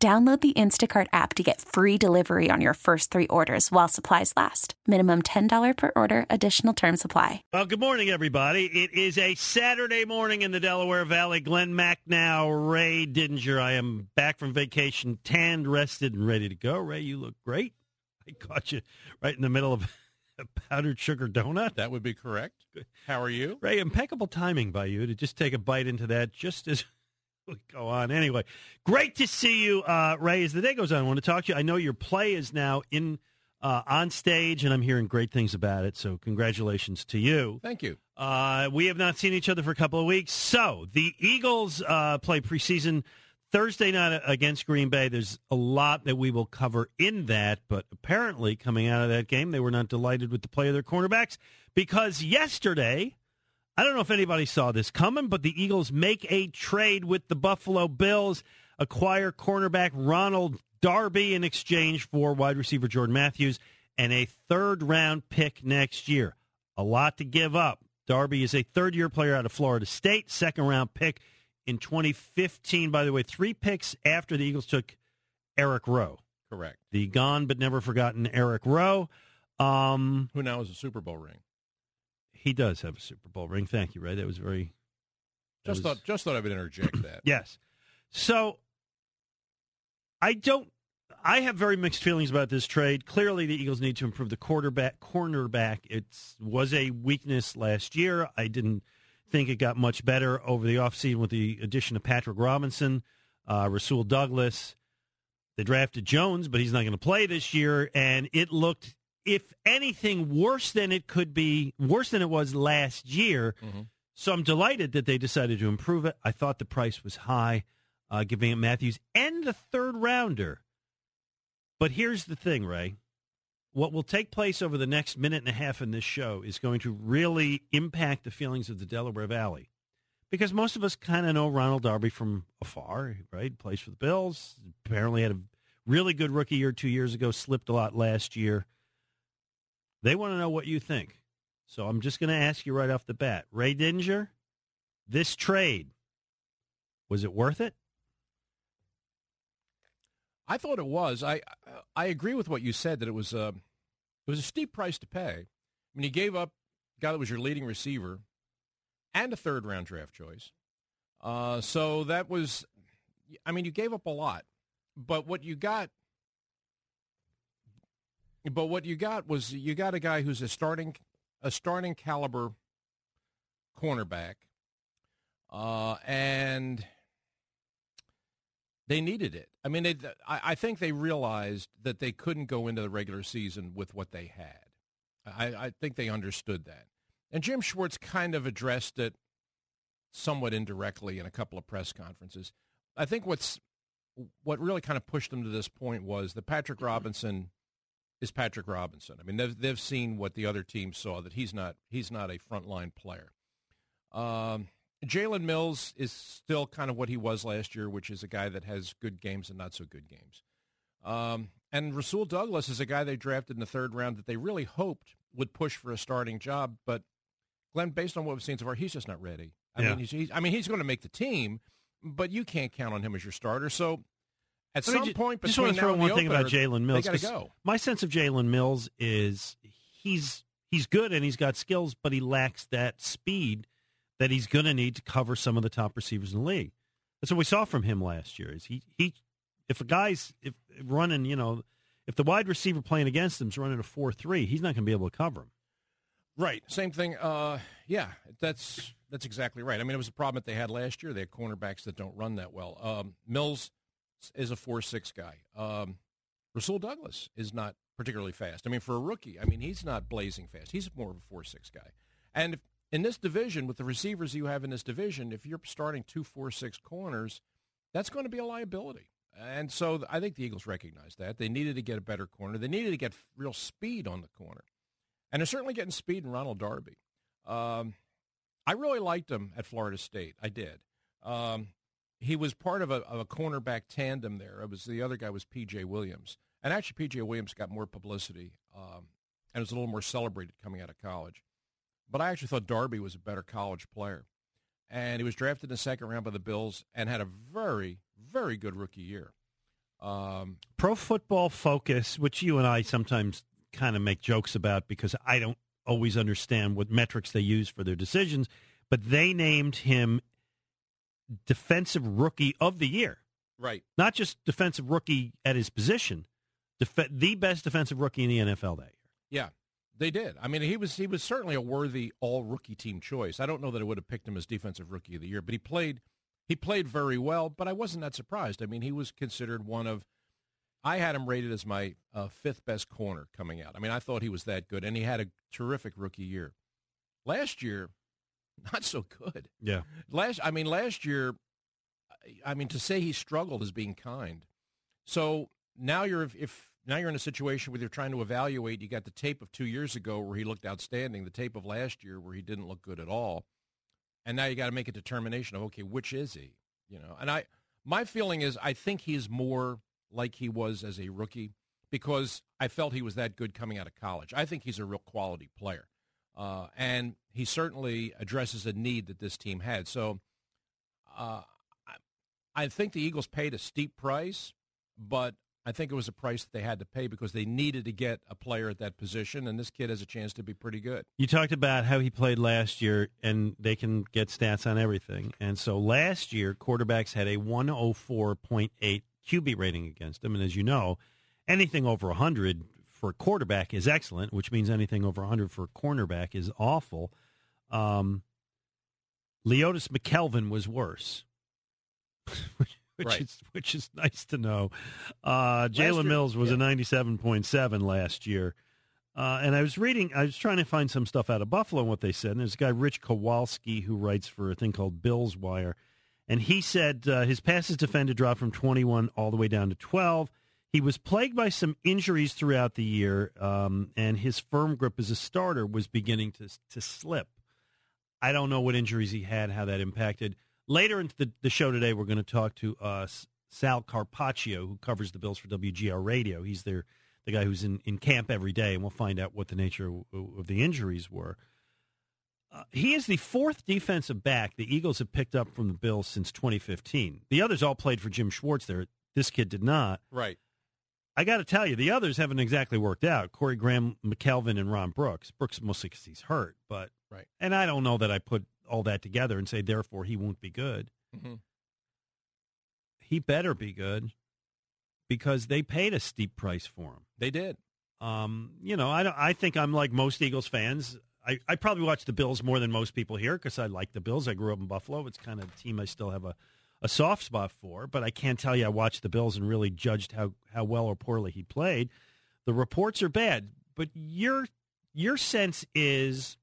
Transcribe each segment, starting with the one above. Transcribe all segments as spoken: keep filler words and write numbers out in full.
Download the Instacart app to get free delivery on your first three orders while supplies last. Minimum ten dollars per order. Additional terms apply. Well, good morning, everybody. It is a Saturday morning in the Delaware Valley. Glenn Macnow, Ray Didinger. I am back from vacation, tanned, rested, and ready to go. Ray, you look great. I caught you right in the middle of a powdered sugar donut. That would be correct. How are you? Ray, impeccable timing by you to just take a bite into that just as... go on. Anyway, great to see you, uh, Ray. As the day goes on, I want to talk to you. I know your play is now in uh, on stage, and I'm hearing great things about it, so congratulations to you. Thank you. Uh, we have not seen each other for a couple of weeks. So the Eagles uh, play preseason Thursday night against Green Bay. There's a lot that we will cover in that, but apparently coming out of that game, they were not delighted with the play of their cornerbacks because yesterday... I don't know if anybody saw this coming, but the Eagles make a trade with the Buffalo Bills, acquire cornerback Ronald Darby in exchange for wide receiver Jordan Matthews, and a third-round pick next year. A lot to give up. Darby is a third-year player out of Florida State, second-round pick in twenty fifteen. By the way, three picks after the Eagles took Eric Rowe. Correct. The gone but never forgotten Eric Rowe. Um, Who now has a Super Bowl ring. He does have a Super Bowl ring. Thank you, Ray. That was very... That just, was... Thought, just thought I would interject that. Yes. So, I don't... I have very mixed feelings about this trade. Clearly, the Eagles need to improve the quarterback, cornerback. It was a weakness last year. I didn't think it got much better over the offseason with the addition of Patrick Robinson, uh, Rasul Douglas. They drafted Jones, but he's not going to play this year, and it looked... if anything, worse than it could be, worse than it was last year. Mm-hmm. So I'm delighted that they decided to improve it. I thought the price was high, uh, giving it Matthews and the third rounder. But here's the thing, Ray. What will take place over the next minute and a half in this show is going to really impact the feelings of the Delaware Valley. Because most of us kind of know Ronald Darby from afar, right? Plays for the Bills. Apparently had a really good rookie year two years ago, slipped a lot last year. They want to know what you think. So I'm just going to ask you right off the bat. Ray Didinger, this trade, was it worth it? I thought it was. I I agree with what you said, that it was a, it was a steep price to pay. I mean, you gave up a guy that was your leading receiver and a third-round draft choice. Uh, so that was, I mean, you gave up a lot. But what you got... But what you got was you got a guy who's a starting a starting caliber cornerback, uh, and they needed it. I mean, they, I, I think they realized that they couldn't go into the regular season with what they had. I, I think they understood that. And Jim Schwartz kind of addressed it somewhat indirectly in a couple of press conferences. I think what's what really kind of pushed them to this point was the Patrick Robinson is Patrick Robinson. I mean, they've, they've seen what the other team saw, that he's not he's not a frontline player. Um, Jalen Mills is still kind of what he was last year, which is a guy that has good games and not so good games. Um, and Rasul Douglas is a guy they drafted in the third round that they really hoped would push for a starting job. But, Glenn, based on what we've seen so far, he's just not ready. I yeah. mean, he's, he's, I mean, he's going to make the team, but you can't count on him as your starter. So... At some just, point, between just want to throw one thing about Jalen Mills. They gotta go. My sense of Jalen Mills is he's he's good and he's got skills, but he lacks that speed that he's going to need to cover some of the top receivers in the league. That's what we saw from him last year. Is he he if a guy's if running, you know, if the wide receiver playing against him is running a four three, he's not going to be able to cover him. Right. Same thing. Uh, yeah, that's that's exactly right. I mean, it was a problem that they had last year. They had cornerbacks that don't run that well. Um, Mills is a four six guy. Um, Rasul Douglas is not particularly fast. I mean, for a rookie, I mean, he's not blazing fast. He's more of a four six guy. And if, in this division, with the receivers you have in this division, if you're starting two four six corners, that's going to be a liability. And so I think the Eagles recognized that. They needed to get a better corner. They needed to get real speed on the corner. And they're certainly getting speed in Ronald Darby. Um, I really liked him at Florida State. I did. Um, he was part of a, of a cornerback tandem there. It was the other guy was P J. Williams. And actually, P J. Williams got more publicity um, and was a little more celebrated coming out of college. But I actually thought Darby was a better college player. And he was drafted in the second round by the Bills and had a very, very good rookie year. Um, Pro Football Focus, which you and I sometimes kind of make jokes about because I don't always understand what metrics they use for their decisions, but they named him Defensive Rookie of the Year. Right. Not just Defensive Rookie at his position, def- the best Defensive Rookie in the N F L that year. Yeah. They did. I mean, he was he was certainly a worthy all-rookie team choice. I don't know that I would have picked him as Defensive Rookie of the Year, but he played he played very well, but I wasn't that surprised. I mean, he was considered one of – I had him rated as my uh, fifth-best corner coming out. I mean, I thought he was that good, and he had a terrific rookie year. Last year, not so good. Yeah. Last, I mean, last year, I mean, to say he struggled is being kind. So now you're – if. Now you're in a situation where you're trying to evaluate. You got the tape of two years ago where he looked outstanding, the tape of last year where he didn't look good at all, and now you got to make a determination of, okay, which is he? You know, and I, my feeling is I think he's more like he was as a rookie because I felt he was that good coming out of college. I think he's a real quality player, uh, and he certainly addresses a need that this team had. So, uh, I, I think the Eagles paid a steep price, but I think it was a price that they had to pay because they needed to get a player at that position, and this kid has a chance to be pretty good. You talked about how he played last year, and they can get stats on everything. And so last year, quarterbacks had a one oh four point eight Q B rating against them. And as you know, anything over one hundred for a quarterback is excellent, which means anything over one hundred for a cornerback is awful. Um, Leodis McKelvin was worse. Which, right. is, which is nice to know. Uh, Jalen Mills was yeah. a ninety-seven point seven last year. Uh, and I was reading, I was trying to find some stuff out of Buffalo and what they said. And there's a guy, Rich Kowalski, who writes for a thing called Bills Wire. And he said uh, his passes defended dropped from twenty-one all the way down to twelve. He was plagued by some injuries throughout the year. Um, and his firm grip as a starter was beginning to, to slip. I don't know what injuries he had, how that impacted. Later into the, the show today, we're going to talk to uh, Sal Carpaccio, who covers the Bills for W G R Radio. He's their, the guy who's in, in camp every day, and we'll find out what the nature of, of the injuries were. Uh, he is the fourth defensive back the Eagles have picked up from the Bills since twenty fifteen. The others all played for Jim Schwartz there. This kid did not. Right. I got to tell you, the others haven't exactly worked out. Corey Graham, McKelvin, and Ron Brooks. Brooks mostly because he's hurt. But, right. And I don't know that I put all that together and say, therefore, he won't be good. Mm-hmm. He better be good because they paid a steep price for him. They did. Um, you know, I don't, I think I'm like most Eagles fans. I, I probably watch the Bills more than most people here because I like the Bills. I grew up in Buffalo. It's kind of a team I still have a, a soft spot for, but I can't tell you I watched the Bills and really judged how, how well or poorly he played. The reports are bad, but your your sense is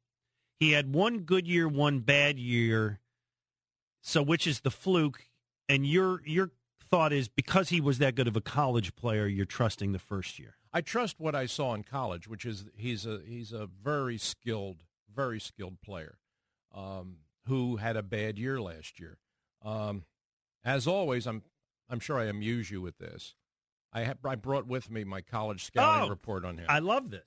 he had one good year, one bad year, so which is the fluke? And your your thought is because he was that good of a college player, you're trusting the first year. I trust what I saw in college, which is he's a he's a very skilled, very skilled player um, who had a bad year last year. Um, as always, I'm I'm sure I amuse you with this. I have, I brought with me my college scouting oh, report on him. I love this.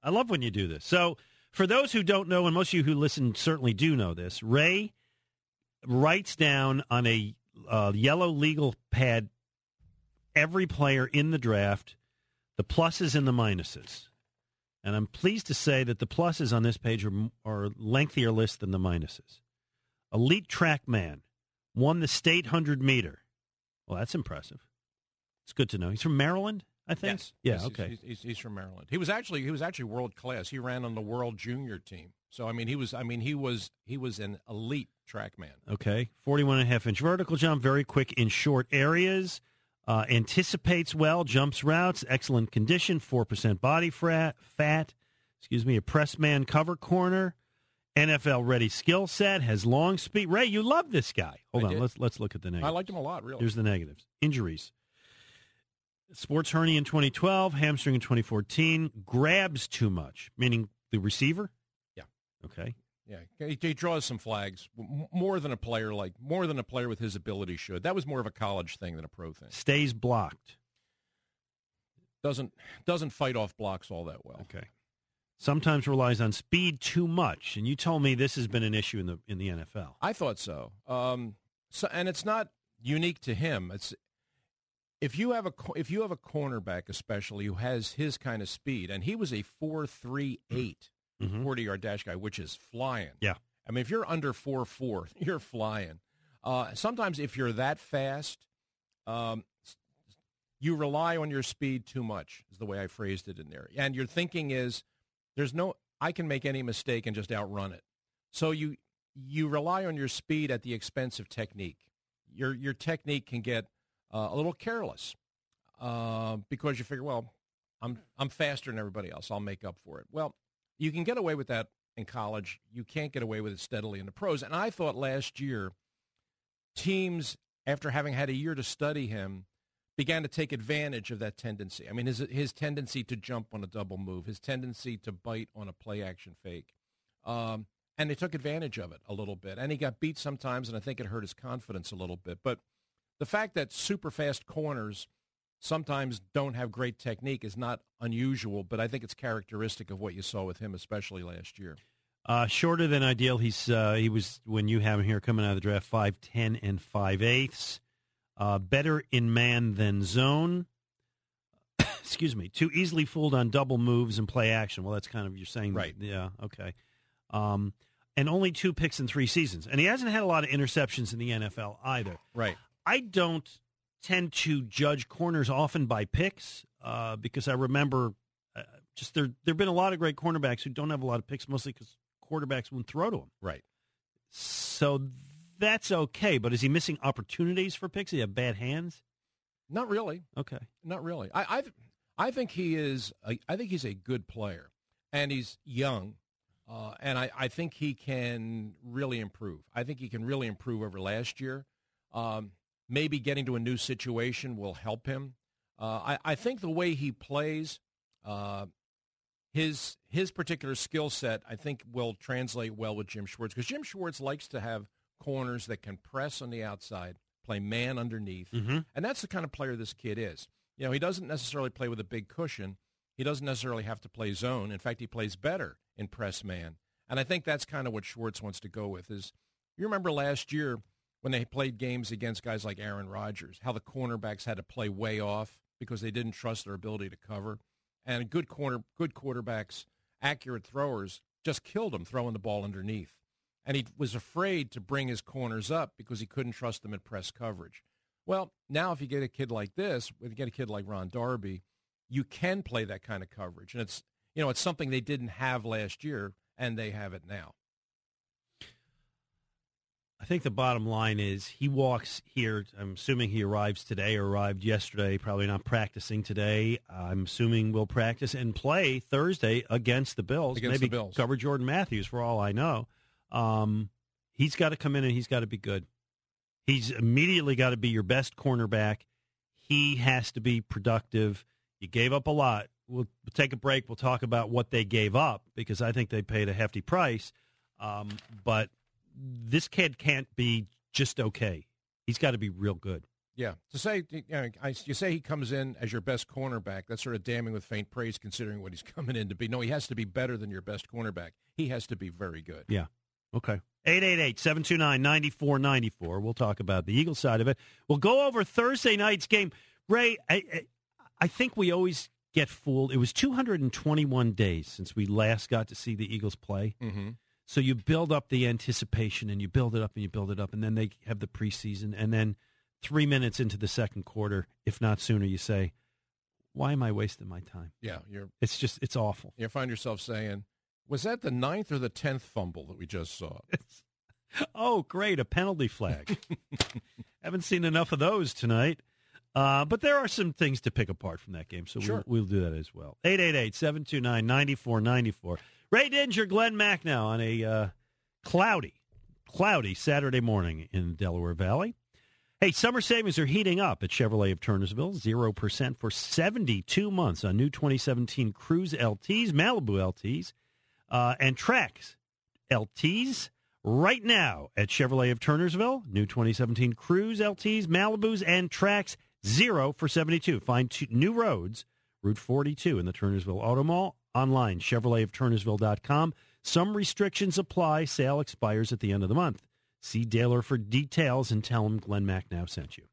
I love when you do this. So. For those who don't know, and most of you who listen certainly do know this, Ray writes down on a uh, yellow legal pad every player in the draft, the pluses and the minuses. And I'm pleased to say that the pluses on this page are, are a lengthier list than the minuses. Elite track man, won the state one hundred meter. Well, that's impressive. It's good to know. He's from Maryland? I think. Yes. Yeah. He's, okay. He's, he's, he's from Maryland. He was actually he was actually world class. He ran on the world junior team. So I mean he was I mean he was he was an elite track man. Okay. forty-one and a half inch vertical jump. Very quick in short areas. Uh, anticipates well. Jumps routes. Excellent condition. Four percent body fat. Excuse me. A press man cover corner. N F L-ready skill set, has long speed. Ray, you love this guy. Hold I on, did. let's let's look at the negatives. I liked him a lot, really. Here's the negatives. Injuries. Sports hernia in twenty twelve, hamstring in twenty fourteen, grabs too much, meaning the receiver? Yeah. Okay. Yeah, he, he draws some flags more than a player like more than a player with his ability should. That was more of a college thing than a pro thing. Stays blocked. Doesn't doesn't fight off blocks all that well. Okay. Sometimes relies on speed too much, and you told me this has been an issue in the in the N F L. I thought so. Um, so, and it's not unique to him. It's if you have a if you have a cornerback especially who has his kind of speed, and he was a four three eight. Mm-hmm. forty-yard dash guy, which is flying. Yeah. I mean, if you're under four four, you're flying. Uh, sometimes if you're that fast, um, you rely on your speed too much is the way I phrased it in there. And your thinking is, there's no, I can make any mistake and just outrun it. So you you rely on your speed at the expense of technique. Your, your technique can get uh, a little careless uh, because you figure, well, I'm I'm faster than everybody else. I'll make up for it. Well, you can get away with that in college. You can't get away with it steadily in the pros. And I thought last year, teams, after having had a year to study him, began to take advantage of that tendency. I mean, his his tendency to jump on a double move, his tendency to bite on a play-action fake. Um, and they took advantage of it a little bit. And he got beat sometimes, and I think it hurt his confidence a little bit. But the fact that super-fast corners sometimes don't have great technique is not unusual, but I think it's characteristic of what you saw with him, especially last year. Uh, shorter than ideal. He's uh, he was, when you have him here coming out of the draft, five ten and five eighths. Uh, better in man than zone. Excuse me. Too easily fooled on double moves and play action. Well, that's kind of, you're saying. Right. That, yeah, okay. Um, and only two picks in three seasons. And he hasn't had a lot of interceptions in the N F L either. Right. I don't tend to judge corners often by picks uh, because I remember uh, just there there have been a lot of great cornerbacks who don't have a lot of picks, mostly because quarterbacks wouldn't throw to them. Right. So that's okay, but is he missing opportunities for picks? Does he have bad hands? Not really. Okay. Not really. I I've, I think he is. A, I think he's a good player, and he's young, uh, and I, I think he can really improve. I think he can really improve over last year. Um, Maybe getting to a new situation will help him. Uh, I, I think the way he plays, uh, his his particular skill set, I think will translate well with Jim Schwartz, because Jim Schwartz likes to have corners that can press on the outside, play man underneath, mm-hmm. and that's the kind of player this kid is. You know, he doesn't necessarily play with a big cushion. He doesn't necessarily have to play zone. In fact, he plays better in press man, and I think that's kind of what Schwartz wants to go with. Is you remember last year, when they played games against guys like Aaron Rodgers, how the cornerbacks had to play way off because they didn't trust their ability to cover. And good corner, good quarterbacks, accurate throwers, just killed him throwing the ball underneath. And he was afraid to bring his corners up because he couldn't trust them in press coverage. Well, now if you get a kid like this, if you get a kid like Ron Darby, you can play that kind of coverage. And it's, you know, it's something they didn't have last year, and they have it now. I think the bottom line is he walks here. I'm assuming he arrives today or arrived yesterday, probably not practicing today. I'm assuming we'll practice and play Thursday against the Bills. Against Maybe the Bills. Cover Jordan Matthews for all I know. Um, he's got to come in and he's got to be good. He's immediately got to be your best cornerback. He has to be productive. You gave up a lot. We'll take a break. We'll talk about what they gave up because I think they paid a hefty price. Um, but this kid can't be just okay. He's got to be real good. Yeah. To say, you know, I, you say he comes in as your best cornerback, that's sort of damning with faint praise considering what he's coming in to be. No, he has to be better than your best cornerback. He has to be very good. Yeah. Okay. eight eight eight, seven two nine, nine four nine four. We'll talk about the Eagles side of it. We'll go over Thursday night's game. Ray, I, I, I think we always get fooled. It was two hundred twenty-one days since we last got to see the Eagles play. Mm-hmm. So you build up the anticipation, and you build it up, and you build it up, and then they have the preseason, and then three minutes into the second quarter, if not sooner, you say, why am I wasting my time? Yeah. You're, it's just, it's awful. You find yourself saying, was that the ninth or the tenth fumble that we just saw? It's, oh, great, a penalty flag. Haven't seen enough of those tonight. Uh, but there are some things to pick apart from that game, so sure. we'll, we'll do that as well. eight eight eight, seven two nine, nine four nine four. Ray Didinger, Glenn Macnow on a uh, Cloudy, cloudy Saturday morning in Delaware Valley. Hey, summer savings are heating up at Chevrolet of Turnersville. Zero percent for seventy-two months on new twenty seventeen Cruze L Ts, Malibu L Ts, uh, and Trax L Ts right now at Chevrolet of Turnersville. New twenty seventeen Cruze L Ts, Malibus, and Trax, zero for seventy-two. Find two new roads, Route forty-two in the Turnersville Auto Mall. Online, Chevrolet of Turnersville dot com. Some restrictions apply. Sale expires at the end of the month. See dealer for details and tell him Glenn Macnow sent you.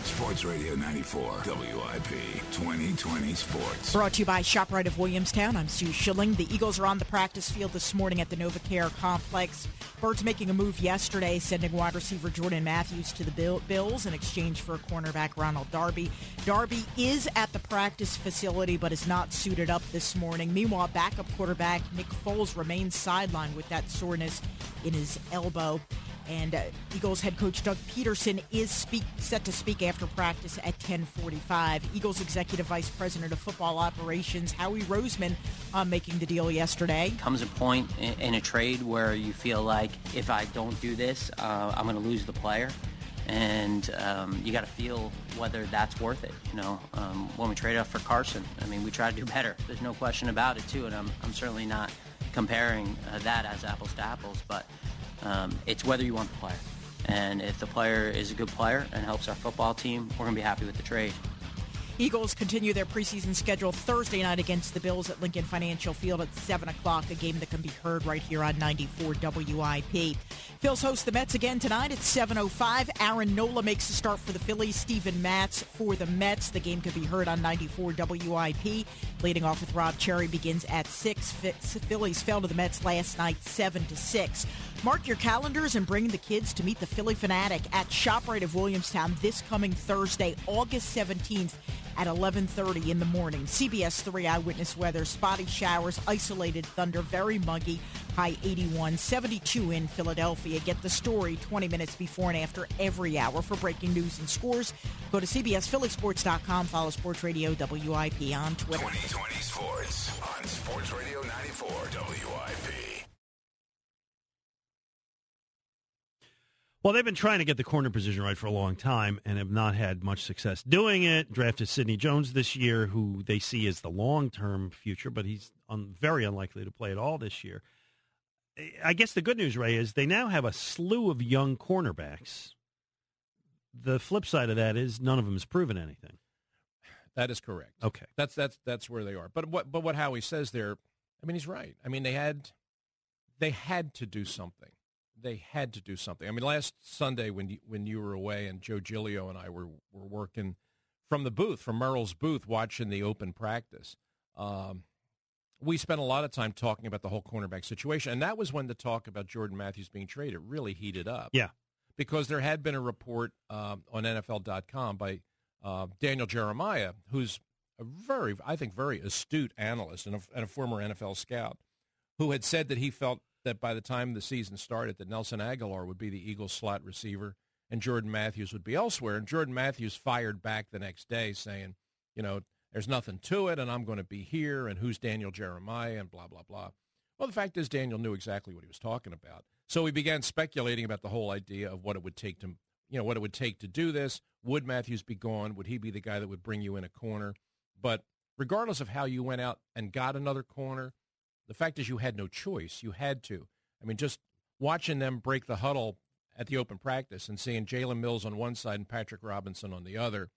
Sports Radio ninety-four, W I P, twenty twenty Sports. Brought to you by ShopRite of Williamstown. I'm Sue Schilling. The Eagles are on the practice field this morning at the NovaCare Complex. Birds making a move yesterday, sending wide receiver Jordan Matthews to the Bills in exchange for cornerback Ronald Darby. Darby is at the practice facility but is not suited up this morning. Meanwhile, backup quarterback Nick Foles remains sidelined with that soreness in his elbow. And uh, Eagles head coach Doug Peterson is speak, set to speak after practice at ten forty-five. Eagles executive vice president of football operations Howie Roseman uh, making the deal yesterday. Comes a point in, in a trade where you feel like if I don't do this, uh, I'm going to lose the player. And um, you got to feel whether that's worth it. You know, um, when we trade off for Carson, I mean, we try to do better. There's no question about it, too. And I'm, I'm certainly not comparing uh, that as apples to apples, but Um, it's whether you want the player. And if the player is a good player and helps our football team, we're going to be happy with the trade. Eagles continue their preseason schedule Thursday night against the Bills at Lincoln Financial Field at seven o'clock, a game that can be heard right here on ninety-four W I P. Phil's host the Mets again tonight at seven oh five. Aaron Nola makes the start for the Phillies. Steven Matz for the Mets. The game can be heard on ninety-four W I P. Leading off with Rob Cherry begins at six. Phillies fell to the Mets last night seven to six. Mark your calendars and bring the kids to meet the Philly Fanatic at ShopRite of Williamstown this coming Thursday, August seventeenth. At eleven thirty in the morning. C B S three eyewitness weather, spotty showers, isolated thunder, very muggy, high eighty-one, seventy-two in Philadelphia. Get the story twenty minutes before and after every hour. For breaking news and scores, go to C B S Philly Sports dot com. Follow Sports Radio W I P on Twitter. twenty twenty Sports on Sports Radio ninety-four W I P. Well, they've been trying to get the corner position right for a long time and have not had much success doing it. Drafted Sidney Jones this year, who they see as the long-term future, but he's un- very unlikely to play at all this year. I guess the good news, Ray, is they now have a slew of young cornerbacks. The flip side of that is none of them has proven anything. That is correct. Okay. That's that's that's where they are. But what but what Howie says there, I mean, he's right. I mean, they had they had to do something. They had to do something. I mean, last Sunday when you, when you were away and Joe Giglio and I were, were working from the booth, from Merle's booth, watching the open practice, um, we spent a lot of time talking about the whole cornerback situation. And that was when the talk about Jordan Matthews being traded really heated up. Yeah. Because there had been a report um, on N F L dot com by uh, Daniel Jeremiah, who's a very, I think, very astute analyst and a, and a former N F L scout, who had said that he felt that by the time the season started, that Nelson Aguilar would be the Eagles slot receiver and Jordan Matthews would be elsewhere. And Jordan Matthews fired back the next day saying, you know, there's nothing to it and I'm going to be here and who's Daniel Jeremiah and blah, blah, blah. Well, the fact is Daniel knew exactly what he was talking about. So we began speculating about the whole idea of what it would take to, you know, what it would take to do this. Would Matthews be gone? Would he be the guy that would bring you in a corner? But regardless of how you went out and got another corner, the fact is you had no choice. You had to. I mean, just watching them break the huddle at the open practice and seeing Jalen Mills on one side and Patrick Robinson on the other.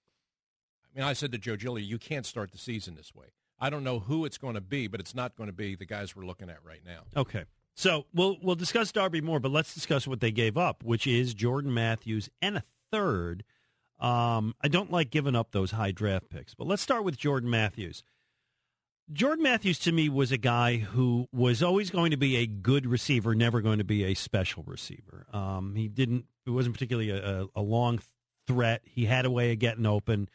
I mean, I said to Joe Giglio, you can't start the season this way. I don't know who it's going to be, but it's not going to be the guys we're looking at right now. Okay. So we'll we'll discuss Darby more, but let's discuss what they gave up, which is Jordan Matthews and a third. Um, I don't like giving up those high draft picks, but let's start with Jordan Matthews. Jordan Matthews, to me, was a guy who was always going to be a good receiver, never going to be a special receiver. Um, he didn't; it wasn't particularly a, a long threat. He had a way of getting open.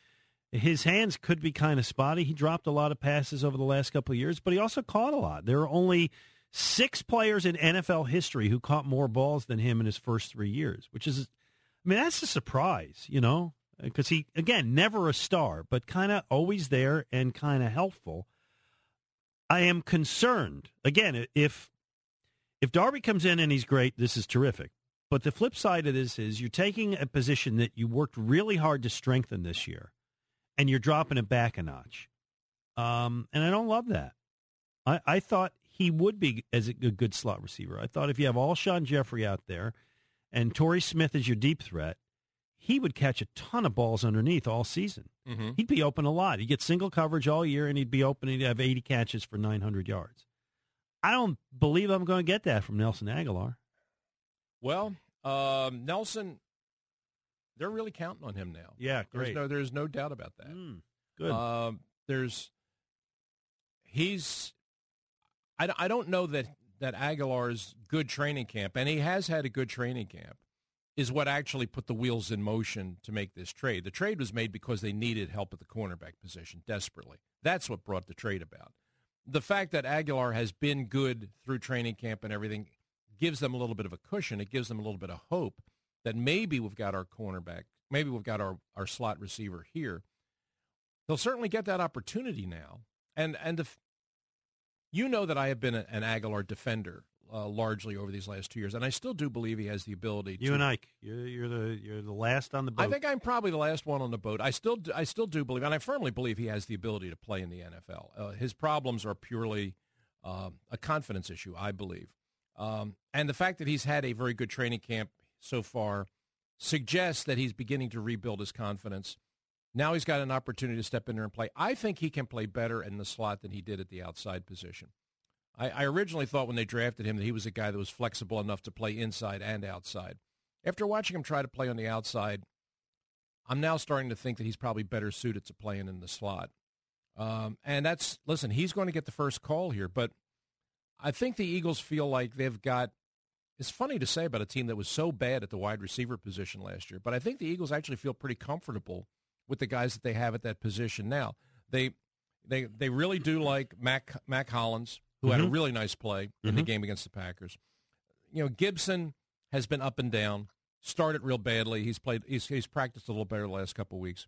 His hands could be kind of spotty. He dropped a lot of passes over the last couple of years, but he also caught a lot. There are only six players in N F L history who caught more balls than him in his first three years, which is, I mean, that's a surprise, you know, because he, again, never a star, but kind of always there and kind of helpful. I am concerned, again, if If Darby comes in and he's great, this is terrific. But the flip side of this is you're taking a position that you worked really hard to strengthen this year, and you're dropping it back a notch. Um, and I don't love that. I, I thought he would be as a good slot receiver. I thought if you have Alshon Jeffrey out there and Torrey Smith is your deep threat, he would catch a ton of balls underneath all season. Mm-hmm. He'd be open a lot. He'd get single coverage all year, and he'd be open. He'd have eighty catches for nine hundred yards. I don't believe I'm going to get that from Nelson Aguilar. Well, um, Nelson, they're really counting on him now. Yeah, great. There's no, there's no doubt about that. Mm, good. Uh, there's, he's, I, I don't know that, that Aguilar's good training camp, and he has had a good training camp, is what actually put the wheels in motion to make this trade. The trade was made because they needed help at the cornerback position desperately. That's what brought the trade about. The fact that Aguilar has been good through training camp and everything gives them a little bit of a cushion. It gives them a little bit of hope that maybe we've got our cornerback, maybe we've got our, our slot receiver here. They'll certainly get that opportunity now. And and if, you know that I have been a, an Aguilar defender uh, largely over these last two years, and I still do believe he has the ability to. You and Ike, you're, you're the you're the last on the boat. I think I'm probably the last one on the boat. I still do, I still do believe, and I firmly believe he has the ability to play in the N F L. Uh, his problems are purely uh, a confidence issue, I believe. Um, and the fact that he's had a very good training camp so far suggests that he's beginning to rebuild his confidence. Now he's got an opportunity to step in there and play. I think he can play better in the slot than he did at the outside position. I, I originally thought when they drafted him that he was a guy that was flexible enough to play inside and outside. After watching him try to play on the outside, I'm now starting to think that he's probably better suited to playing in the slot. Um, and that's, listen, he's going to get the first call here, but I think the Eagles feel like they've got, it's funny to say about a team that was so bad at the wide receiver position last year, but I think the Eagles actually feel pretty comfortable with the guys that they have at that position now. They they they really do like Mac Mac Hollins, who mm-hmm. had a really nice play mm-hmm. in the game against the Packers. You know, Gibson has been up and down, started real badly. He's played he's he's practiced a little better the last couple of weeks.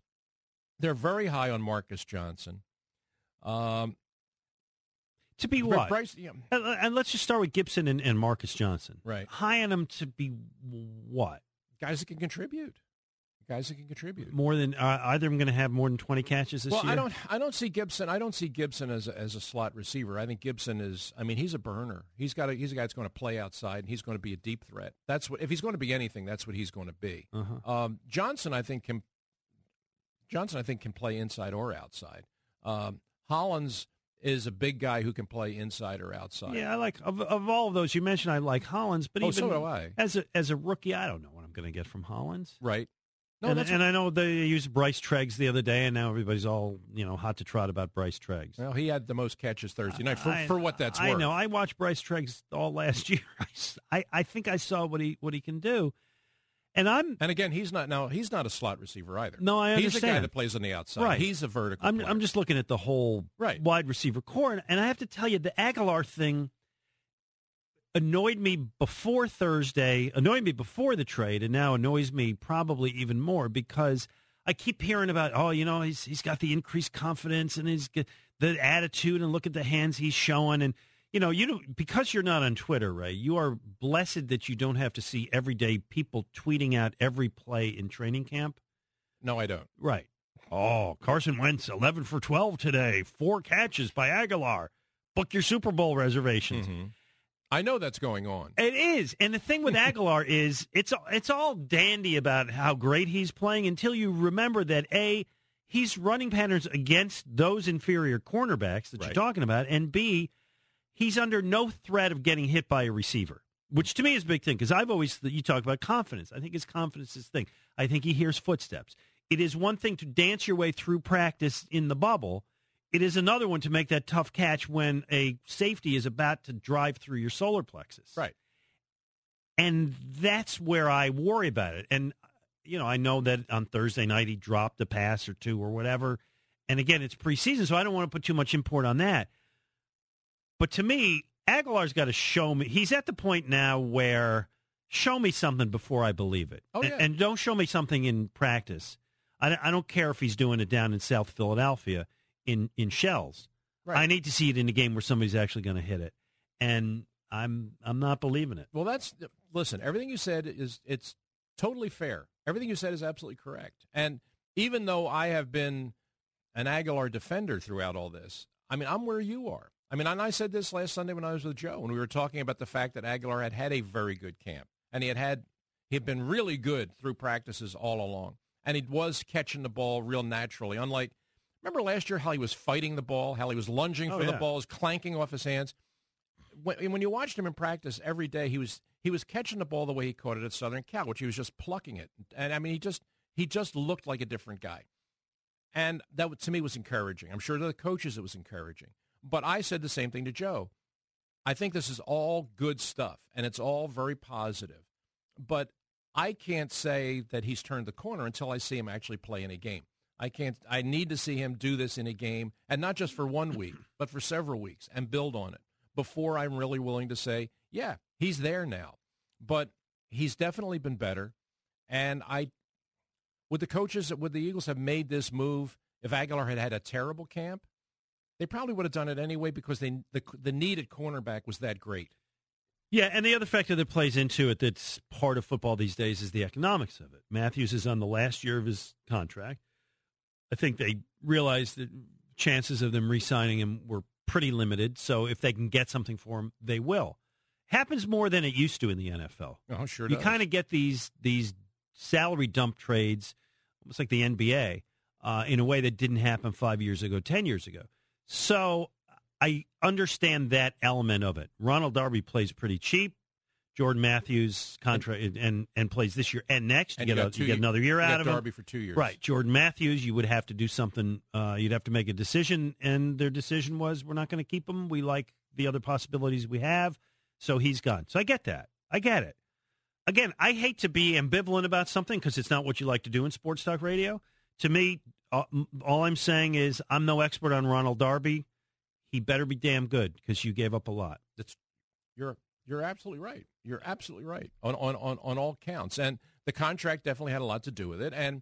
They're very high on Marcus Johnson. Um To be what? Bryce, yeah. and, and let's just start with Gibson and, and Marcus Johnson. Right. High on them to be what? Guys that can contribute. Guys that can contribute. More than uh, either of them going to have more than twenty catches this well, year. Well, I don't. I don't see Gibson. I don't see Gibson as a, as a slot receiver. I think Gibson is. I mean, he's a burner. He's got. A, he's a guy that's going to play outside, and he's going to be a deep threat. That's what. If he's going to be anything, that's what he's going to be. Uh-huh. Um, Johnson, I think can. Johnson, I think can play inside or outside. Um, Hollins is a big guy who can play inside or outside. Yeah, I like of, of all of those you mentioned. I like Hollins, but oh, even so do I. as a as a rookie, I don't know what I'm going to get from Hollins. Right. No, and, that's and what... I know they used Bryce Treggs the other day, and now everybody's all you know hot to trot about Bryce Treggs. Well, he had the most catches Thursday night for, I, for what that's worth. I know. I watched Bryce Treggs all last year. I I think I saw what he what he can do. And I'm, and again, he's not now. He's not a slot receiver either. No, I understand. He's a guy that plays on the outside. Right. He's a vertical. I'm, I'm just looking at the whole right. wide receiver core, and I have to tell you, the Aguilar thing annoyed me before Thursday, annoyed me before the trade, and now annoys me probably even more because I keep hearing about, oh, you know, he's he's got the increased confidence and he's the attitude, and look at the hands he's showing, and. You know, you don't, because you're not on Twitter, Ray, you are blessed that you don't have to see everyday people tweeting out every play in training camp. No, I don't. Right. Oh, Carson Wentz, eleven for twelve today, four catches by Aguilar. Book your Super Bowl reservations. Mm-hmm. I know that's going on. It is. And the thing with Aguilar is it's it's all dandy about how great he's playing until you remember that, A, he's running patterns against those inferior cornerbacks that right. you're talking about, and B, he's under no threat of getting hit by a receiver, which to me is a big thing because I've always, you talk about confidence. I think his confidence is the thing. I think he hears footsteps. It is one thing to dance your way through practice in the bubble. It is another one to make that tough catch when a safety is about to drive through your solar plexus. Right. And that's where I worry about it. And, you know, I know that on Thursday night he dropped a pass or two or whatever. And again, it's preseason, so I don't want to put too much import on that. But to me, Aguilar's got to show me. He's at the point now where show me something before I believe it. Oh, yeah. and, and don't show me something in practice. I, I don't care if he's doing it down in South Philadelphia in, in shells. Right. I need to see it in a game where somebody's actually going to hit it. And I'm I'm not believing it. Well, that's listen. Everything you said is it's totally fair. Everything you said is absolutely correct. And even though I have been an Aguilar defender throughout all this, I mean, I'm where you are. I mean, and I said this last Sunday when I was with Joe, and we were talking about the fact that Aguilar had had a very good camp, and he had had he had been really good through practices all along, and he was catching the ball real naturally. Unlike, remember last year how he was fighting the ball, how he was lunging oh, for yeah. the balls, clanking off his hands. When, when you watched him in practice every day, he was he was catching the ball the way he caught it at Southern Cal, which he was just plucking it, and I mean, he just he just looked like a different guy, and that to me was encouraging. I'm sure to the coaches it was encouraging. But I said the same thing to Joe. I think this is all good stuff, and it's all very positive. But I can't say that he's turned the corner until I see him actually play in a game. I can't. I need to see him do this in a game, and not just for one week, but for several weeks, and build on it before I'm really willing to say, yeah, he's there now. But he's definitely been better. And I, would the coaches, would the Eagles have made this move if Aguilar had had a terrible camp? They probably would have done it anyway because they, the the need at cornerback was that great. Yeah, and the other factor that plays into it that's part of football these days is the economics of it. Matthews is on the last year of his contract. I think they realized that chances of them re-signing him were pretty limited, so if they can get something for him, they will. Happens more than it used to in the N F L. Oh, sure does. You kind of get these these salary dump trades, almost like the N B A, uh, in a way that didn't happen five years ago, ten years ago. So I understand that element of it. Ronald Darby plays pretty cheap. Jordan Matthews contra and and, and plays this year and next. You, and get, you, a, two, you get another year you out of Darby him. For two years, right? Jordan Matthews, you would have to do something. Uh, you'd have to make a decision, and their decision was we're not going to keep him. We like the other possibilities we have, so he's gone. So I get that. I get it. Again, I hate to be ambivalent about something because it's not what you like to do in sports talk radio. To me, all I'm saying is I'm no expert on Ronald Darby. He better be damn good because you gave up a lot. That's, you're you're absolutely right. You're absolutely right on, on, on, on all counts. And the contract definitely had a lot to do with it. And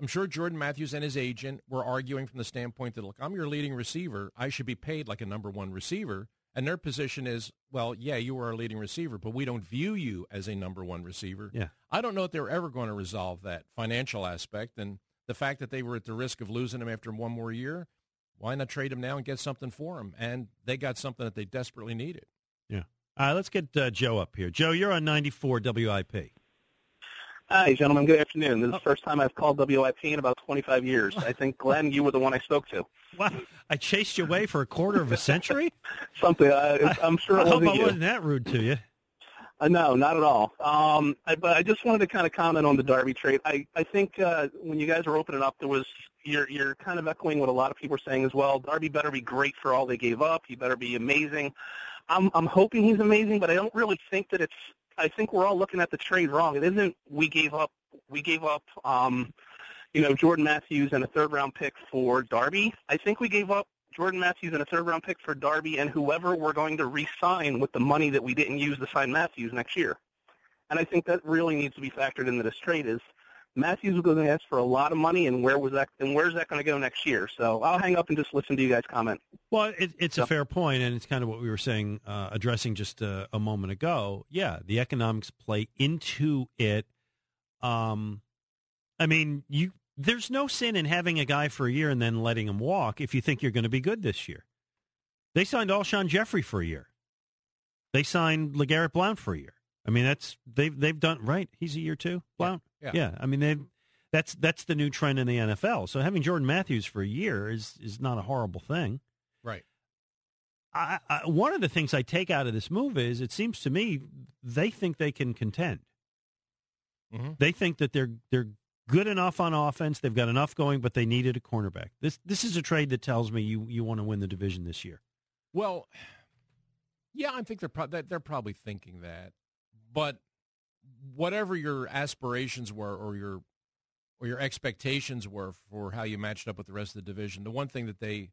I'm sure Jordan Matthews and his agent were arguing from the standpoint that, look, I'm your leading receiver. I should be paid like a number one receiver. And their position is, well, yeah, you were our leading receiver, but we don't view you as a number one receiver. Yeah. I don't know if they're ever going to resolve that financial aspect. And the fact that they were at the risk of losing him after one more year, why not trade him now and get something for him? And they got something that they desperately needed. Yeah. All right, let's get uh, Joe up here. Joe, you're on ninety-four W I P. Hi, gentlemen. Good afternoon. This is oh. the first time I've called W I P in about twenty-five years. I think, Glenn, you were the one I spoke to. Wow. I chased you away for a quarter of a century? Something. Uh, I'm sure I, it wasn't you. I hope I wasn't that rude to you. Uh, no, not at all. Um, I, but I just wanted to kind of comment on the Darby trade. I, I think uh, when you guys were opening up, there was you're, you're kind of echoing what a lot of people are saying as well. Darby better be great for all they gave up. He better be amazing. I'm I'm hoping he's amazing, but I don't really think that it's – I think we're all looking at the trade wrong. It isn't we gave up – we gave up, um, you know, Jordan Matthews and a third-round pick for Darby. I think we gave up Jordan Matthews and a third-round pick for Darby and whoever we're going to re-sign with the money that we didn't use to sign Matthews next year. And I think that really needs to be factored into this trade is Matthews was going to ask for a lot of money, and where was that? And where's that going to go next year? So I'll hang up and just listen to you guys comment. Well, it, it's so. a fair point, and it's kind of what we were saying, uh, addressing just a, a moment ago. Yeah, the economics play into it. Um, I mean, you. There's no sin in having a guy for a year and then letting him walk if you think you're going to be good this year. They signed Alshon Jeffrey for a year. They signed LeGarrette Blount for a year. I mean, that's they've they've done right. He's a year two, Blount. Yeah, yeah. yeah. I mean, they that's that's the new trend in the N F L. So having Jordan Matthews for a year is is not a horrible thing, right? I, I, one of the things I take out of this move is it seems to me they think they can contend. Mm-hmm. They think that they're they're. good enough on offense. They've got enough going, but they needed a cornerback. This this is a trade that tells me you, you want to win the division this year. Well, yeah, I think they're, pro- they're probably thinking that. But whatever your aspirations were or your or your expectations were for how you matched up with the rest of the division, the one thing that they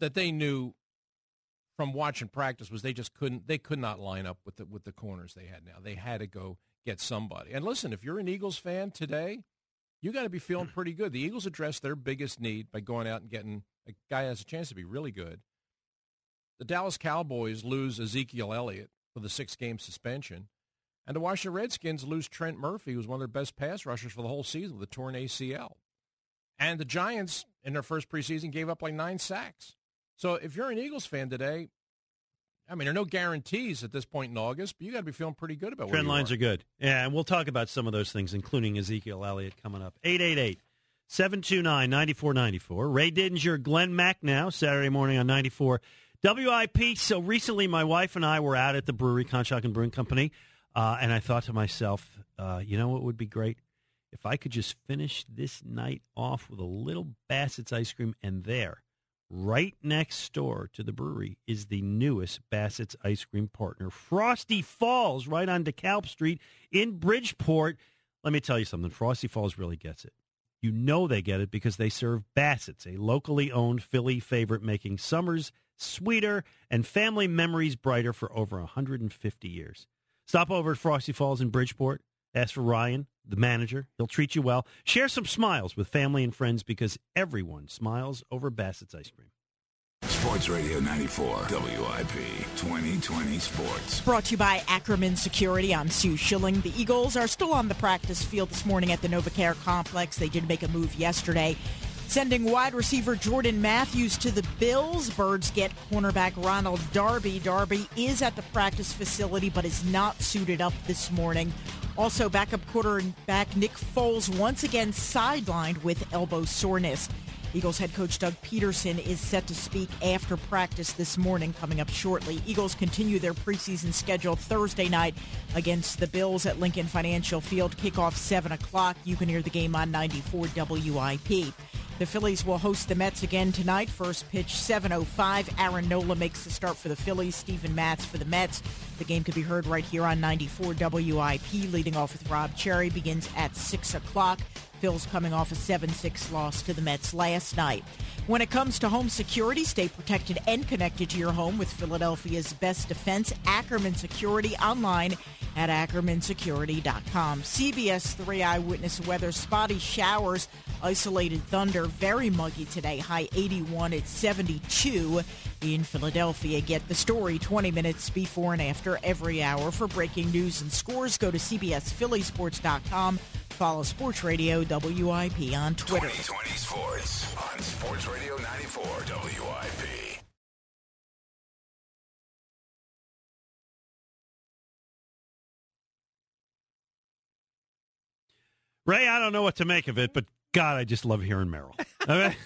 that they knew from watching practice was they just couldn't they could not line up with the, with the corners they had now. They had to go get somebody. And listen, if you're an Eagles fan today, you got to be feeling pretty good. The Eagles addressed their biggest need by going out and getting a guy who has a chance to be really good. The Dallas Cowboys lose Ezekiel Elliott, with a six-game suspension. And the Washington Redskins lose Trent Murphy, who was one of their best pass rushers for the whole season, with a torn A C L. And the Giants, in their first preseason, gave up like nine sacks. So if you're an Eagles fan today, I mean, there are no guarantees at this point in August, but you got to be feeling pretty good about where Trend you are. Trend lines are good. Yeah, and we'll talk about some of those things, including Ezekiel Elliott coming up. eight eight eight, seven two nine, nine four nine four. Ray Didinger, Glenn Macnow, Saturday morning on ninety-four W I P. So recently my wife and I were out at the brewery, Conshohocken and Brewing Company, uh, and I thought to myself, uh, you know what would be great? If I could just finish this night off with a little Bassett's ice cream, and there, right next door to the brewery, is the newest Bassett's ice cream partner, Frosty Falls, right on DeKalb Street in Bridgeport. Let me tell you something. Frosty Falls really gets it. You know they get it because they serve Bassett's, a locally owned Philly favorite, making summers sweeter and family memories brighter for over one hundred fifty years. Stop over at Frosty Falls in Bridgeport. Ask for Ryan, the manager. He'll treat you well. Share some smiles with family and friends because everyone smiles over Bassett's ice cream. Sports Radio ninety-four, W I P, twenty twenty Sports. Brought to you by Ackerman Security. I'm Sue Schilling. The Eagles are still on the practice field this morning at the NovaCare Complex. They did make a move yesterday, sending wide receiver Jordan Matthews to the Bills. Birds get cornerback Ronald Darby. Darby is at the practice facility but is not suited up this morning. Also, backup quarterback Nick Foles once again sidelined with elbow soreness. Eagles head coach Doug Peterson is set to speak after practice this morning, coming up shortly. Eagles continue their preseason schedule Thursday night against the Bills at Lincoln Financial Field. Kickoff seven o'clock. You can hear the game on ninety-four W I P. The Phillies will host the Mets again tonight. First pitch, seven oh five. Aaron Nola makes the start for the Phillies. Steven Matz for the Mets. The game could be heard right here on ninety-four W I P. Leading off with Rob Cherry begins at six o'clock. Phil's coming off a seven six loss to the Mets last night. When it comes to home security, stay protected and connected to your home with Philadelphia's best defense, Ackerman Security, online at ackerman security dot com. C B S three eyewitness weather, spotty showers, isolated thunder, very muggy today, high eighty-one at seventy-two in Philadelphia. Get the story twenty minutes before and after every hour. For breaking news and scores, go to c b s philly sports dot com. Follow Sports Radio W I P on Twitter. twenty twenty Sports on Sports Radio ninety-four W I P. Ray, I don't know what to make of it, but God, I just love hearing Merrill. I mean,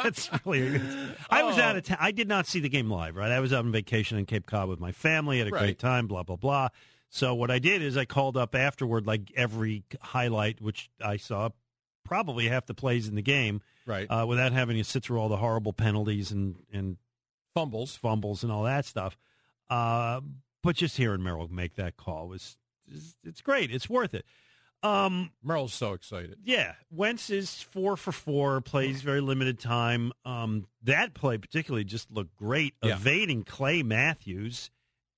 that's really good. I was out of town. I did not see the game live, right? I was out on vacation in Cape Cod with my family. Had a right. great time, blah, blah, blah. So what I did is I called up afterward, like every highlight, which I saw probably half the plays in the game, right? Uh, without having to sit through all the horrible penalties and, and fumbles, fumbles, and all that stuff. Uh, but just hearing Merrill make that call was, it's great. It's worth it. Um, Merrill's so excited. Yeah, Wentz is four for four, plays very limited time. Um, that play particularly just looked great, yeah. evading Clay Matthews.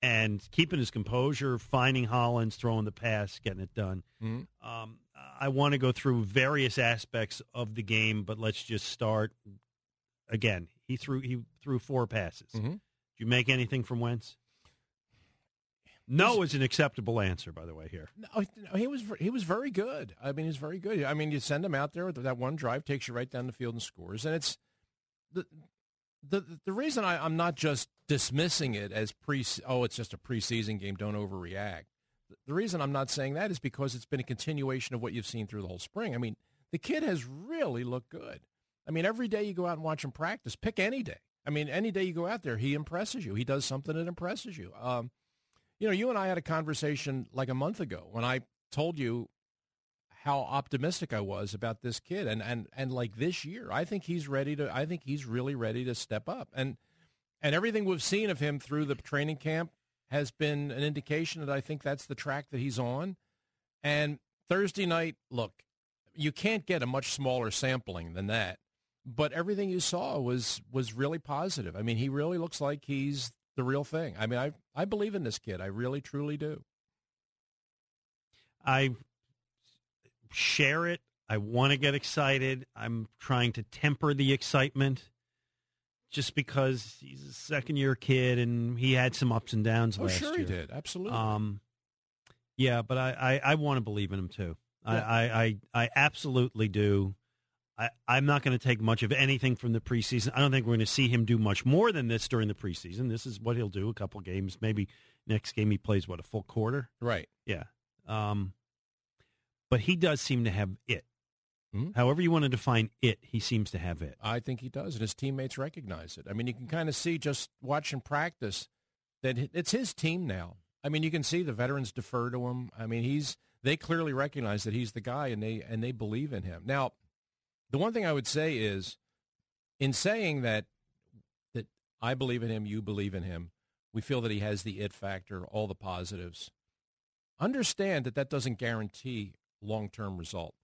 And keeping his composure, finding Hollins, throwing the pass, getting it done. Mm-hmm. Um, I want to go through various aspects of the game, but let's just start again. He threw he threw four passes. Mm-hmm. Did you make anything from Wentz? No is an acceptable answer, by the way. Here, no, he was he was very good. I mean, he's very good. I mean, you send him out there with that one drive, takes you right down the field and scores. And it's the the the reason I, I'm not just. dismissing it as pre oh it's just a preseason game, don't overreact. The reason I'm not saying that is because it's been a continuation of what you've seen through the whole spring. I mean, the kid has really looked good. I mean, every day you go out and watch him practice, pick any day. I mean, any day you go out there, he impresses you. He does something that impresses you. Um, you know, you and I had a conversation like a month ago when I told you how optimistic I was about this kid and and and like this year. I think he's ready to. I think he's really ready to step up and. And everything we've seen of him through the training camp has been an indication that I think that's the track that he's on. And Thursday night, look, you can't get a much smaller sampling than that. But everything you saw was was really positive. I mean, he really looks like he's the real thing. I mean, I I believe in this kid. I really, truly do. I share it. I want to get excited. I'm trying to temper the excitement. just because he's a second-year kid and he had some ups and downs oh, last sure year. Sure he did, absolutely. Um, yeah, but I, I, I want to believe in him, too. Yeah. I, I, I absolutely do. I, I'm not going to take much of anything from the preseason. I don't think we're going to see him do much more than this during the preseason. This is what he'll do, a couple games. Maybe next game he plays, what, a full quarter? Right. Yeah. Um, but he does seem to have it. Mm-hmm. However you want to define it, he seems to have it. I think he does, and his teammates recognize it. I mean, you can kind of see just watching practice that it's his team now. I mean, you can see the veterans defer to him. I mean, he's they clearly recognize that he's the guy, and they and they believe in him. Now, the one thing I would say is, in saying that that I believe in him, you believe in him, we feel that he has the it factor, all the positives. Understand that that doesn't guarantee long-term result.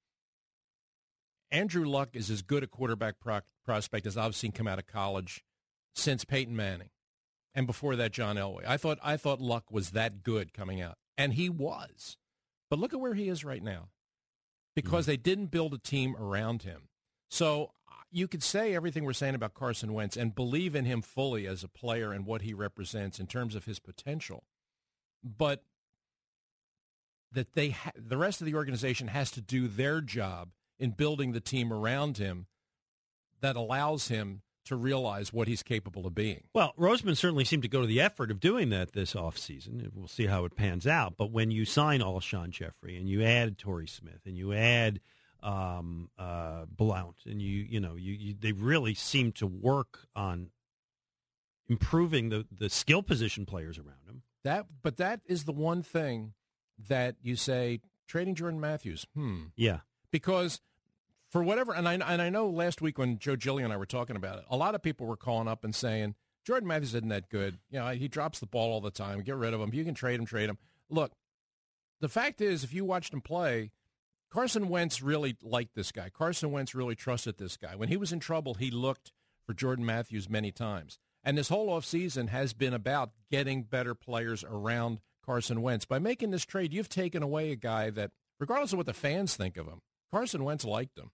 Andrew Luck is as good a quarterback pro- prospect as I've seen come out of college since Peyton Manning, and before that, John Elway. I thought I thought Luck was that good coming out, and he was. But look at where he is right now, because mm-hmm. they didn't build a team around him. So you could say everything we're saying about Carson Wentz and believe in him fully as a player and what he represents in terms of his potential, but that they ha- the rest of the organization has to do their job in building the team around him that allows him to realize what he's capable of being. Well, Roseman certainly seemed to go to the effort of doing that this offseason. We'll see how it pans out. But when you sign Alshon Jeffrey and you add Torrey Smith and you add um, uh, Blount, and you you know you, you they really seem to work on improving the, the skill position players around him. That, but that is the one thing that you say, trading Jordan Matthews, hmm. Yeah. Because for whatever, and I and I know last week when Joe Giglio and I were talking about it, a lot of people were calling up and saying, Jordan Matthews isn't that good. You know, he drops the ball all the time. Get rid of him. You can trade him, trade him. Look, the fact is, if you watched him play, Carson Wentz really liked this guy. Carson Wentz really trusted this guy. When he was in trouble, he looked for Jordan Matthews many times. And this whole offseason has been about getting better players around Carson Wentz. By making this trade, you've taken away a guy that, regardless of what the fans think of him, Carson Wentz liked him.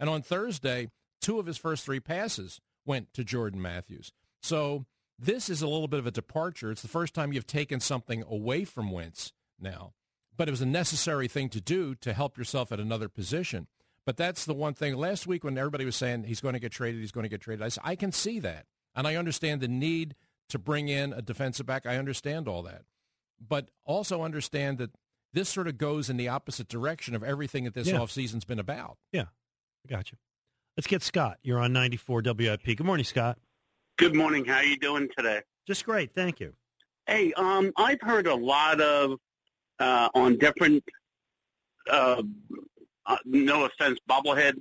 And on Thursday, two of his first three passes went to Jordan Matthews. So this is a little bit of a departure. It's the first time you've taken something away from Wentz now. But it was a necessary thing to do to help yourself at another position. But that's the one thing. Last week when everybody was saying he's going to get traded, he's going to get traded, I said, I can see that. And I understand the need to bring in a defensive back. I understand all that. But also understand that this sort of goes in the opposite direction of everything that this yeah. offseason's been about. Yeah, I got you. Let's get Scott. You're on ninety-four W I P. Good morning, Scott. Good morning. How are you doing today? Just great. Thank you. Hey, um, I've heard a lot of, uh, on different, uh, uh, no offense, bobblehead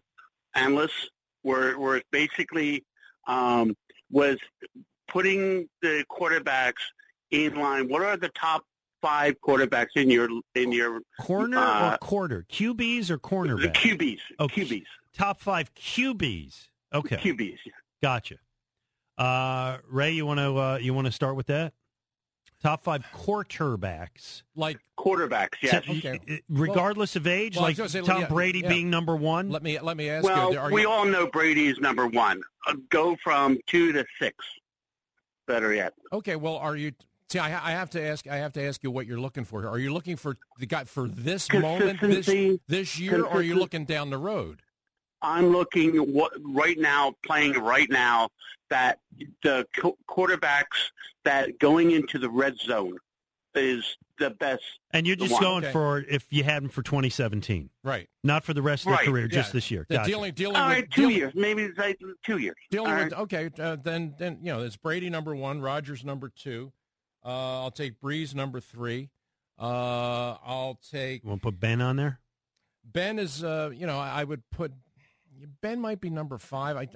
analysts, where, where it basically um, was putting the quarterbacks in line. What are the top five quarterbacks in your in your corner uh, or quarter Q Bs or cornerbacks? The Q Bs, oh, Q Bs. Top five Q Bs. Okay, Q Bs. Gotcha. Uh, Ray, you want to uh, you want to start with that? Top five quarterbacks, like quarterbacks. Yes. So, okay. Regardless well, of age, well, like say, Tom yeah, Brady yeah. being number one. Let me let me ask well, you. Well, we you... all know Brady's number one. Uh, go from two to six. Better yet. Okay. Well, are you? See, I, I have to ask. I have to ask you what you're looking for. Are you looking for the guy for this moment, this this year, or are you looking down the road? I'm looking what, right now, playing right now, that the co- quarterbacks that going into the red zone is the best. And you're just going okay. for if you had them for twenty seventeen, right? Not for the rest of right. their career, yeah. just this year. Gotcha. Dealing, dealing All right, with, two dealing, years, maybe it's like two years. Dealing All with right. okay, uh, then then you know it's Brady number one, Rodgers number two. Uh, I'll take Breeze number three. Uh, I'll take. You want to put Ben on there? Ben is, uh, you know, I, I would put. Ben might be number five. I,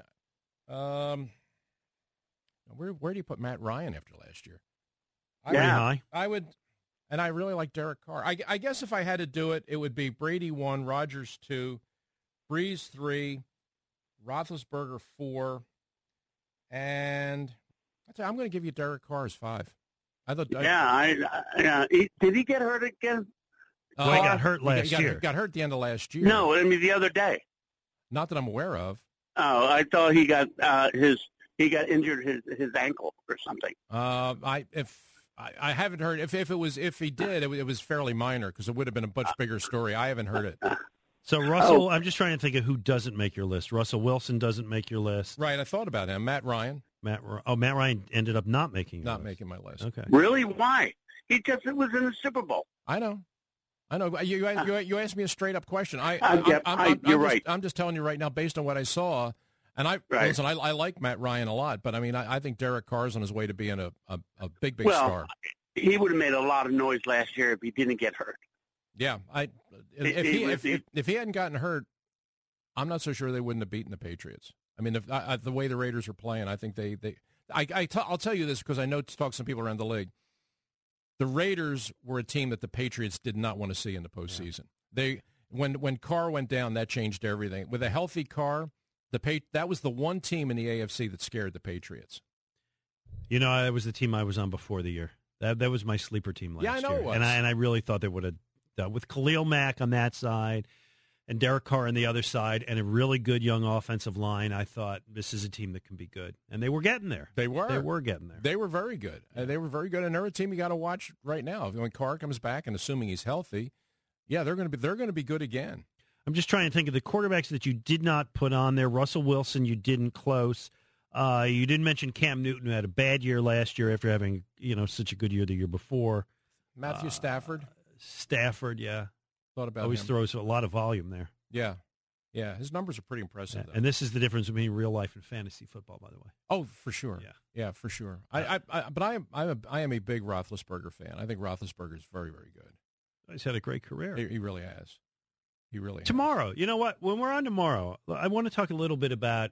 um, where where do you put Matt Ryan after last year? I yeah, would, I would, and I really like Derek Carr. I, I guess if I had to do it, it would be Brady one, Rodgers two, Breeze three, Roethlisberger four, and I'd say I'm going to give you Derek Carr as five. I thought, yeah, I, I, uh, he, did he get hurt again? Uh, well, he got hurt last he got, year. He got hurt at the end of last year. No, I mean the other day. Not that I'm aware of. Oh, I thought he got uh, his he got injured his his ankle or something. Uh, I if I, I haven't heard if, if it was if he did it, it was fairly minor because it would have been a much bigger story. I haven't heard it. So Russell, oh. I'm just trying to think of who doesn't make your list. Russell Wilson doesn't make your list. Right, I thought about him. Matt Ryan. Matt. Oh, Matt Ryan ended up not making your not list. making my list. Okay. Really? Why? He just it was in the Super Bowl. I know. I know you you, you asked me a straight up question. I, I, I, I, I you're I'm right. Just, I'm just telling you right now, based on what I saw, and I right. listen. I, I like Matt Ryan a lot, but I mean, I, I think Derek Carr's on his way to being a a, a big big well, star. He would have made a lot of noise last year if he didn't get hurt. Yeah, I if, it, if he if, if, if he hadn't gotten hurt, I'm not so sure they wouldn't have beaten the Patriots. I mean, if I, the way the Raiders are playing, I think they they. I, I t- I'll tell you this because I know talk to some people around the league. The Raiders were a team that the Patriots did not want to see in the postseason. Yeah. They when when Carr went down, that changed everything. With a healthy Carr, the pa- that was the one team in the A F C that scared the Patriots. You know, it was the team I was on before the year. That that was my sleeper team last year. Yeah, I know year. it was. And I, and I really thought they would have done with Khalil Mack on that side and Derek Carr on the other side and a really good young offensive line. I thought this is a team that can be good. And they were getting there. They were. They were getting there. They were very good. Uh, they were very good. And they're a team you got to watch right now. When Carr comes back and assuming he's healthy, yeah, they're going to be they're going to be good again. I'm just trying to think of the quarterbacks that you did not put on there. Russell Wilson, you didn't close. Uh, you didn't mention Cam Newton, who had a bad year last year after having, you know, such a good year the year before. Matthew uh, Stafford. Stafford, yeah. Thought about Always him. Throws a lot of volume there. Yeah. Yeah. His numbers are pretty impressive, yeah. though. And this is the difference between real life and fantasy football, by the way. Oh, for sure. Yeah. Yeah, for sure. Yeah. I, I, I, but I am, I am, I am a big Roethlisberger fan. I think Roethlisberger is very, very good. He's had a great career. He, he really has. He really Tomorrow, has. You know what? When we're on tomorrow, I want to talk a little bit about,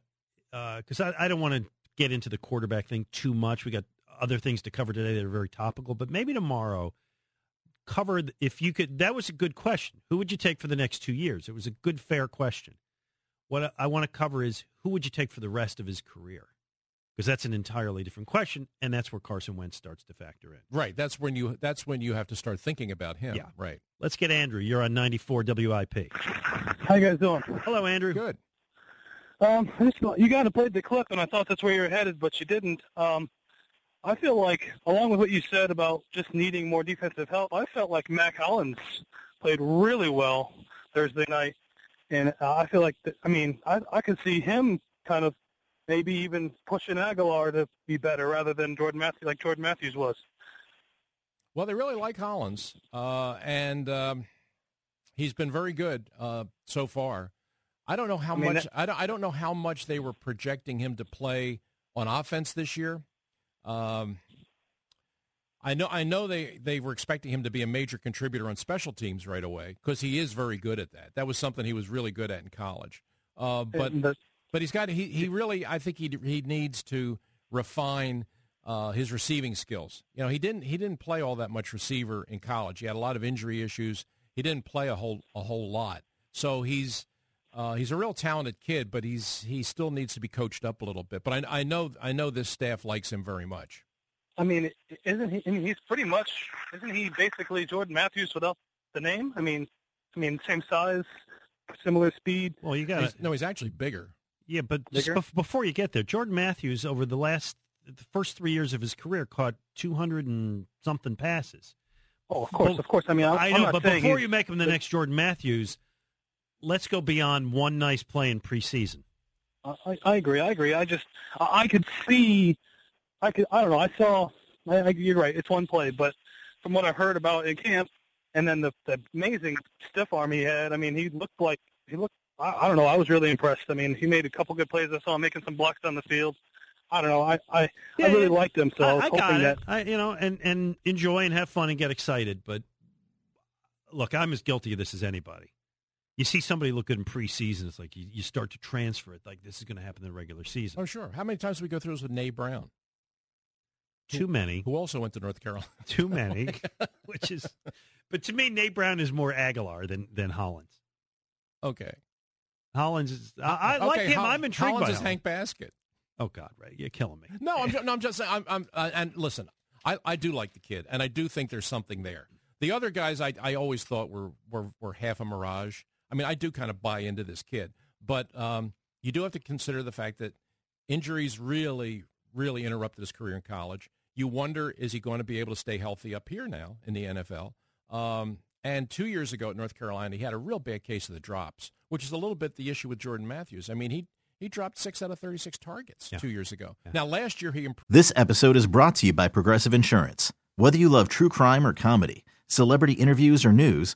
because uh, I, I don't want to get into the quarterback thing too much. We got other things to cover today that are very topical, but maybe tomorrow. Covered if you could that was a good question. Who would you take for the next two years? It was a good, fair question. What I want to cover is who would you take for the rest of his career? Because that's an entirely different question, and that's where Carson Wentz starts to factor in. Right. That's when you that's when you have to start thinking about him. Yeah. Right. Let's get Andrew. You're on ninety-four W I P. How you guys doing? Hello, Andrew. Good. Um you gotta played the clip and I thought that's where you were headed, but you didn't. Um I feel like, along with what you said about just needing more defensive help, I felt like Mac Hollins played really well Thursday night. And uh, I feel like, the, I mean, I, I could see him kind of maybe even pushing Aguilar to be better rather than Jordan Matthews, like Jordan Matthews was. Well, they really like Hollins, uh, and um, he's been very good uh, so far. I don't know how I mean, much. That, I, don't, I don't know how much they were projecting him to play on offense this year. Um, I know, I know they, they were expecting him to be a major contributor on special teams right away because he is very good at that. That was something he was really good at in college. Uh, but the, but he's got he he really I think he he needs to refine uh, his receiving skills. You know he didn't he didn't play all that much receiver in college. He had a lot of injury issues. He didn't play a whole a whole lot. So he's uh, he's a real talented kid, but he's he still needs to be coached up a little bit. But I, I know I know this staff likes him very much. I mean, isn't he? I mean, he's pretty much isn't he basically Jordan Matthews without the name? I mean, I mean, same size, similar speed. Well, you got no. He's actually bigger. Yeah, but bigger? Just be- before you get there, Jordan Matthews over the last the first three years of his career caught two hundred and something passes. Oh, of course, well, of course. I mean, I'm, I know, I'm not but before you make him the next Jordan Matthews, let's go beyond one nice play in preseason. I, I agree. I agree. I just I, I could see. I could, I don't know. I saw. I, I, you're right. It's one play, but from what I heard about in camp, and then the, the amazing stiff arm he had. I mean, he looked like he looked. I, I don't know. I was really impressed. I mean, he made a couple good plays. I saw him making some blocks down the field. I don't know. I I, yeah, I really yeah, liked him. So I, I was hoping got it. That I, you know, and, and enjoy and have fun and get excited. But look, I'm as guilty of this as anybody. You see somebody look good in preseason, it's like you, you start to transfer it. Like this is going to happen in the regular season. Oh sure. How many times do we go through this with Nay Brown? Too many. Who also went to North Carolina. Too many, which is, but to me, Nate Brown is more Aguilar than, than Hollins. Okay. Hollins is, I, I okay, like him. Holl- I'm intrigued Hollins by Hollins. Hank Basket. Oh, God, Ray, you're killing me. No, I'm, no, I'm just saying, I'm, I'm uh, and listen, I, I do like the kid, and I do think there's something there. The other guys I, I always thought were, were, were half a mirage. I mean, I do kind of buy into this kid, but um, you do have to consider the fact that Injuries really, really interrupted his career in college. You wonder, is he going to be able to stay healthy up here now in the N F L? Um, and two years ago at North Carolina, he had a real bad case of the drops, which is a little bit the issue with Jordan Matthews. I mean, he he dropped six out of thirty-six targets yeah. two years ago. Yeah. Now, last year he improved. This episode is brought to you by Progressive Insurance. Whether you love true crime or comedy, celebrity interviews or news,